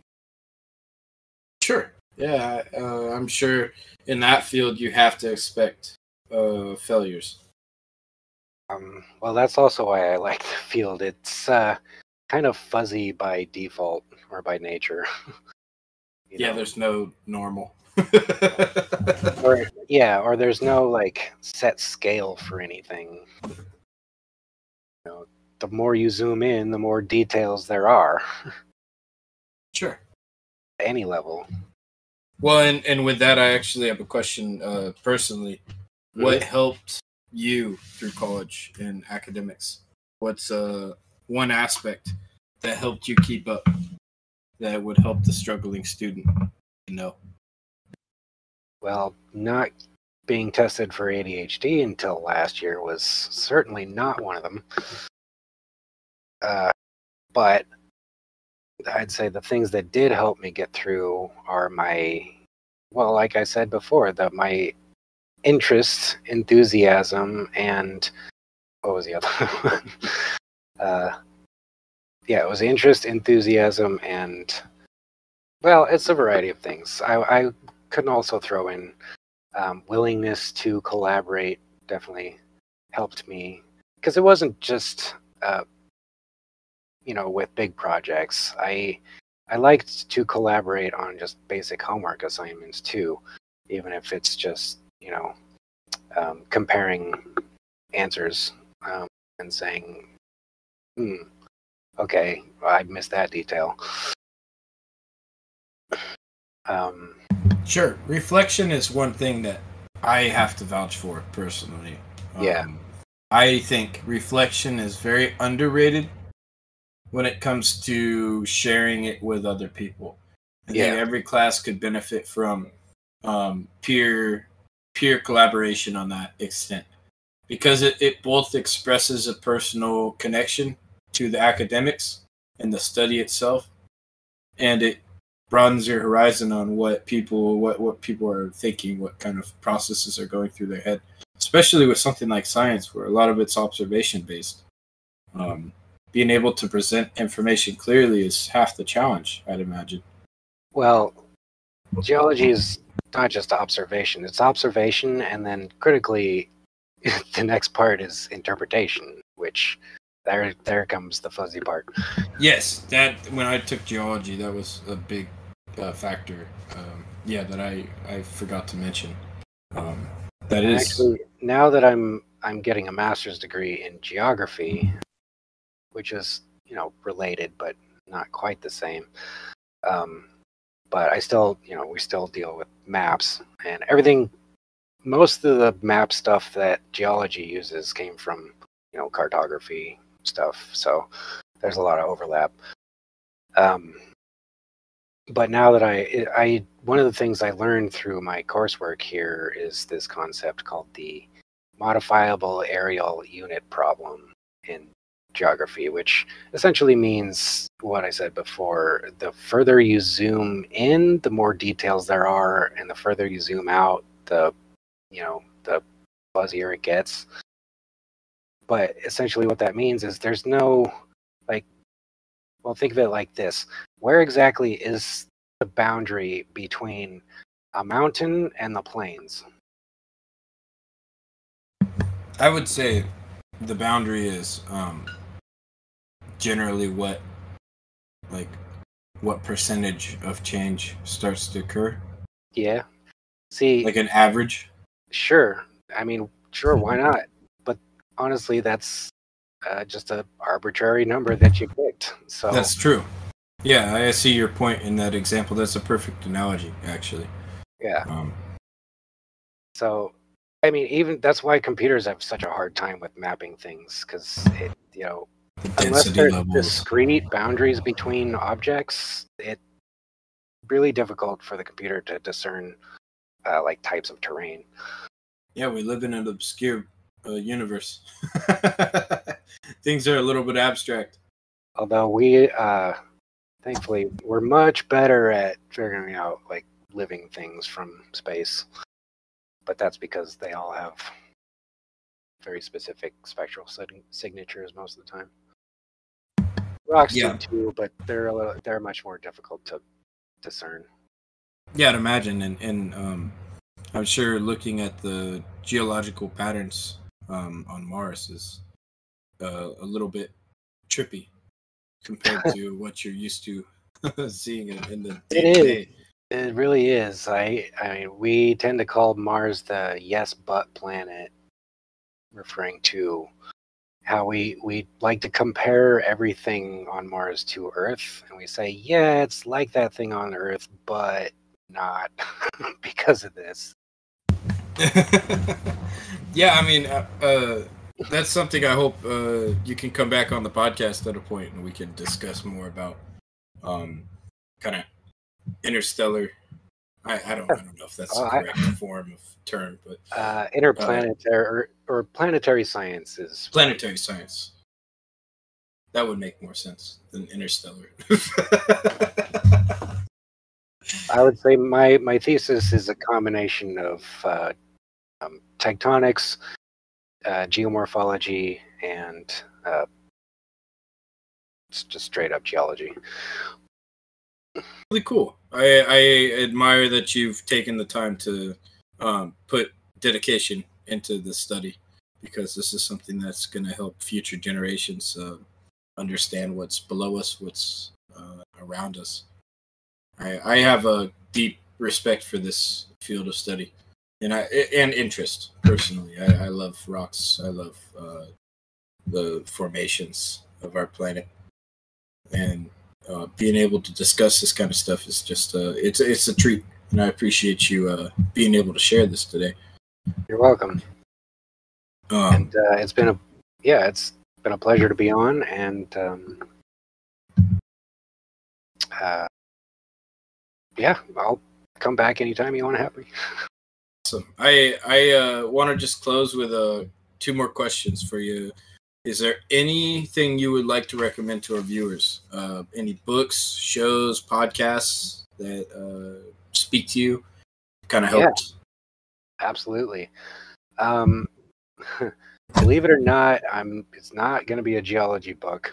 Sure. Yeah, I'm sure in that field you have to expect failures. Well, that's also why I like the field. It's kind of fuzzy by default or by nature. Yeah, there's no normal. or there's no like set scale for anything. You know, the more you zoom in, the more details there are. Sure. Any level. Well, and with that, I actually have a question personally. Mm-hmm. What helped you through college and academics? What's one aspect that helped you keep up that would help the struggling student know? Well, not being tested for ADHD until last year was certainly not one of them. But I'd say the things that did help me get through are like I said before, my interest, enthusiasm, and what was the other one? It was interest, enthusiasm, and, well, it's a variety of things. I could also throw in willingness to collaborate. Definitely helped me, because it wasn't just... with big projects, I liked to collaborate on just basic homework assignments too, even if it's just comparing answers and saying, okay, well, I missed that detail. Sure, reflection is one thing that I have to vouch for personally. I think reflection is very underrated when it comes to sharing it with other people. I think every class could benefit from peer collaboration on that extent, because it both expresses a personal connection to the academics and the study itself, and it broadens your horizon on what people are thinking, what kind of processes are going through their head, especially with something like science where a lot of it's observation-based. Being able to present information clearly is half the challenge, I'd imagine. Well, geology is not just observation. It's observation, and then critically, the next part is interpretation, which there comes the fuzzy part. Yes, when I took geology, that was a big factor that I forgot to mention. That is... Actually, now that I'm getting a master's degree in geography, which is, related, but not quite the same. But I still, we still deal with maps and everything. Most of the map stuff that geology uses came from, cartography stuff. So there's a lot of overlap. But now that I one of the things I learned through my coursework here is this concept called the modifiable aerial unit problem in geography, which essentially means what I said before. The further you zoom in, the more details there are, and the further you zoom out, the fuzzier it gets. But essentially what that means is there's no, think of it like this. Where exactly is the boundary between a mountain and the plains? I would say the boundary is generally what percentage of change starts to occur. Yeah. See, like an average? Sure. I mean, sure, why not? But honestly, that's just an arbitrary number that you picked. So that's true. Yeah, I see your point in that example. That's a perfect analogy, actually. Yeah. So, I mean, even that's why computers have such a hard time with mapping things, because it, you know, unless there's discrete boundaries between objects, it's really difficult for the computer to discern like types of terrain. Yeah, we live in an obscure universe. Things are a little bit abstract. Although we, thankfully, we're much better at figuring out like living things from space. But that's because they all have very specific spectral signatures most of the time. Rocks do too, but they're much more difficult to discern. Yeah, I'd imagine, and I'm sure looking at the geological patterns on Mars is a little bit trippy compared to what you're used to seeing in the day-to-day. It really is. I mean, we tend to call Mars the yes but planet, referring to how we like to compare everything on Mars to Earth, and we say, yeah, it's like that thing on Earth, but not because of this. Yeah, I mean, that's something I hope you can come back on the podcast at a point and we can discuss more about kind of interstellar. I don't know if that's the correct form of term, but interplanetary or planetary sciences. Planetary science. That would make more sense than interstellar. I would say my thesis is a combination of tectonics, geomorphology, and just straight up geology. Really cool. I admire that you've taken the time to put dedication into this study, because this is something that's going to help future generations understand what's below us, what's around us. I have a deep respect for this field of study and interest personally. I love rocks. I love the formations of our planet, and being able to discuss this kind of stuff is just it's a treat, and I appreciate you being able to share this today. You're welcome. And it's been a pleasure to be on, and I'll come back anytime you want to have me. Awesome. I want to just close with two more questions for you. Is there anything you would like to recommend to our viewers? Any books, shows, podcasts that speak to you? Kind of helped. Yeah, absolutely. Believe it or not, it's not going to be a geology book.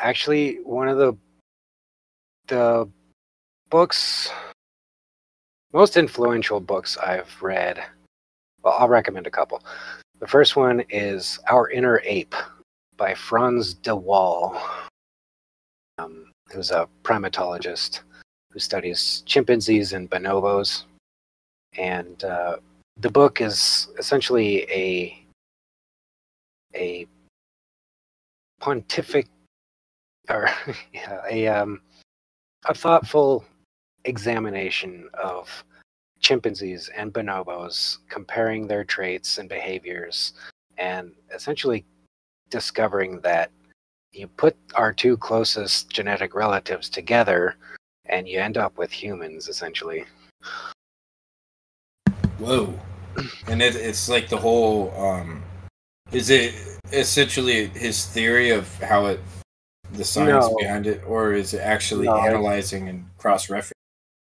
Actually, one of the books, most influential books I've read. Well, I'll recommend a couple. The first one is Our Inner Ape by Frans de Waal, who's a primatologist who studies chimpanzees and bonobos. And the book is essentially a pontific, or a thoughtful examination of chimpanzees and bonobos, comparing their traits and behaviors, and essentially discovering that you put our two closest genetic relatives together and you end up with humans, essentially. Whoa. And it's like the whole is it essentially his theory of how it, the science behind it, or is it actually analyzing and cross-referencing?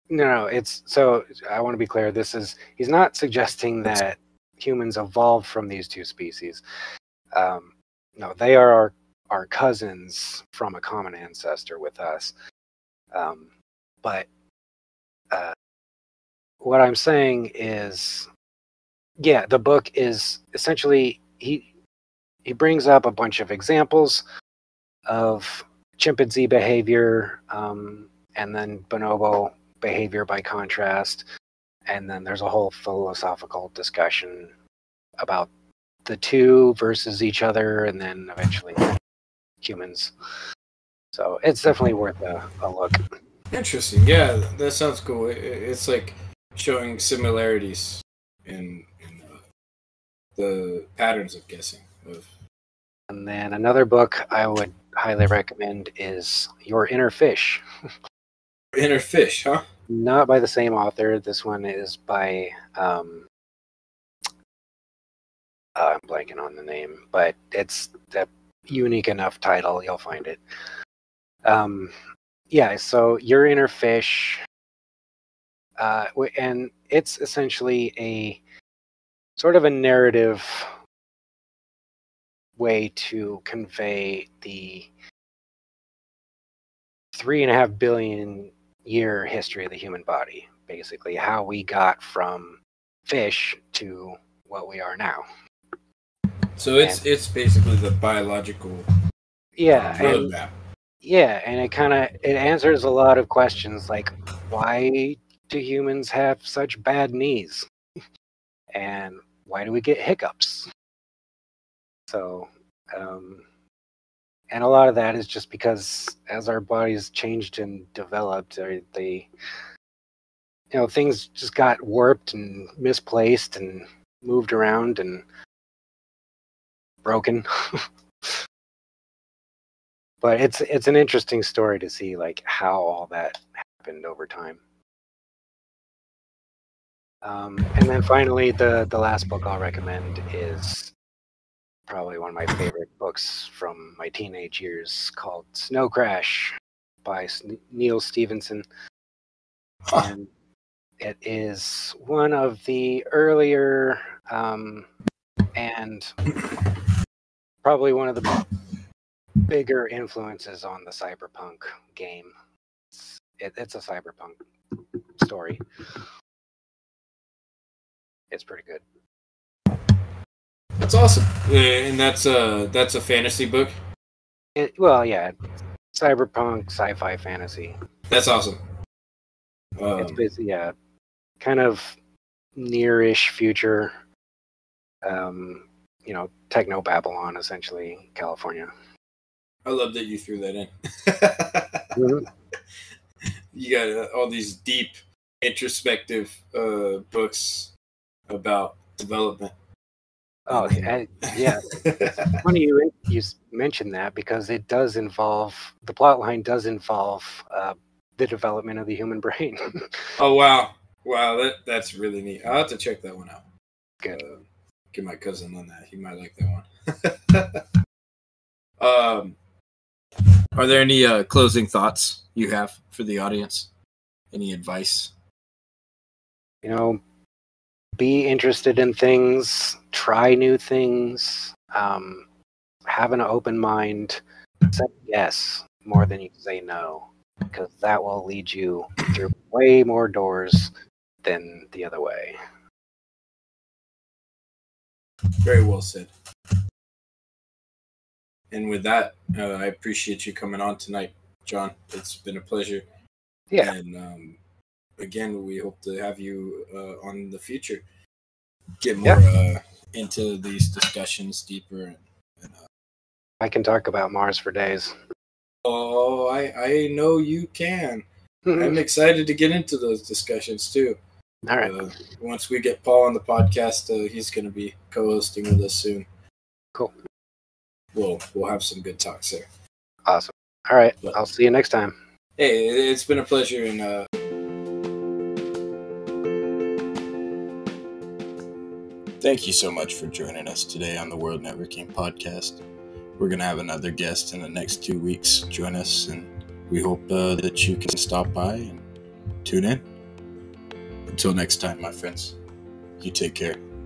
No, it's, so I want to be clear. This is, he's not suggesting that humans evolved from these two species. No, they are our cousins from a common ancestor with us. But what I'm saying is, yeah, the book is essentially, he brings up a bunch of examples of chimpanzee behavior, and then bonobo behavior by contrast, and then there's a whole philosophical discussion about the two versus each other, and then eventually humans. So it's definitely worth a look. Interesting. Yeah, that sounds cool. It's like showing similarities in the patterns of guessing. And then another book I would highly recommend is Your Inner Fish. Inner Fish, huh? Not by the same author. This one is by, I'm blanking on the name, but it's a unique enough title. You'll find it. Yeah, so Your Inner Fish, and it's essentially a sort of a narrative way to convey the 3.5 billion year history of the human body, basically how we got from fish to what we are now. So it's basically the biological roadmap. Yeah, and it answers a lot of questions like, why do humans have such bad knees? And why do we get hiccups? So, and a lot of that is just because as our bodies changed and developed, things just got warped and misplaced and moved around and broken. But it's an interesting story to see, like, how all that happened over time. And then finally, the last book I'll recommend is probably one of my favorite books from my teenage years, called Snow Crash by Neal Stephenson. Huh. And it is one of the earlier and probably one of the bigger influences on the cyberpunk game. It's a cyberpunk story. It's pretty good. That's awesome. And that's a fantasy book? Well, yeah. Cyberpunk, sci-fi, fantasy. That's awesome. It's basically, yeah, kind of near-ish future. Techno-Babylon, essentially, California. I love that you threw that in. Mm-hmm. You got all these deep, introspective books about development. Oh, yeah. It's funny you mentioned that, because it does involve, the plot line does involve the development of the human brain. Oh, wow. Wow, that's really neat. I'll have to check that one out. Good. Get my cousin on that. He might like that one. Are there any closing thoughts you have for the audience? Any advice? Be interested in things, try new things, have an open mind, say yes more than you say no, because that will lead you through way more doors than the other way. Very well said. And with that, I appreciate you coming on tonight, John. It's been a pleasure. Yeah. And again, we hope to have you on in the future. Get more into these discussions deeper. And I can talk about Mars for days. Oh, I know you can. I'm excited to get into those discussions, too. All right. Once we get Paul on the podcast, he's going to be co-hosting with us soon. Cool. We'll have some good talks there. Awesome. All right. But, I'll see you next time. Hey, it's been a pleasure. And thank you so much for joining us today on the World Networking Podcast. We're going to have another guest in the next 2 weeks. Join us, and we hope that you can stop by and tune in. Until next time, my friends, you take care.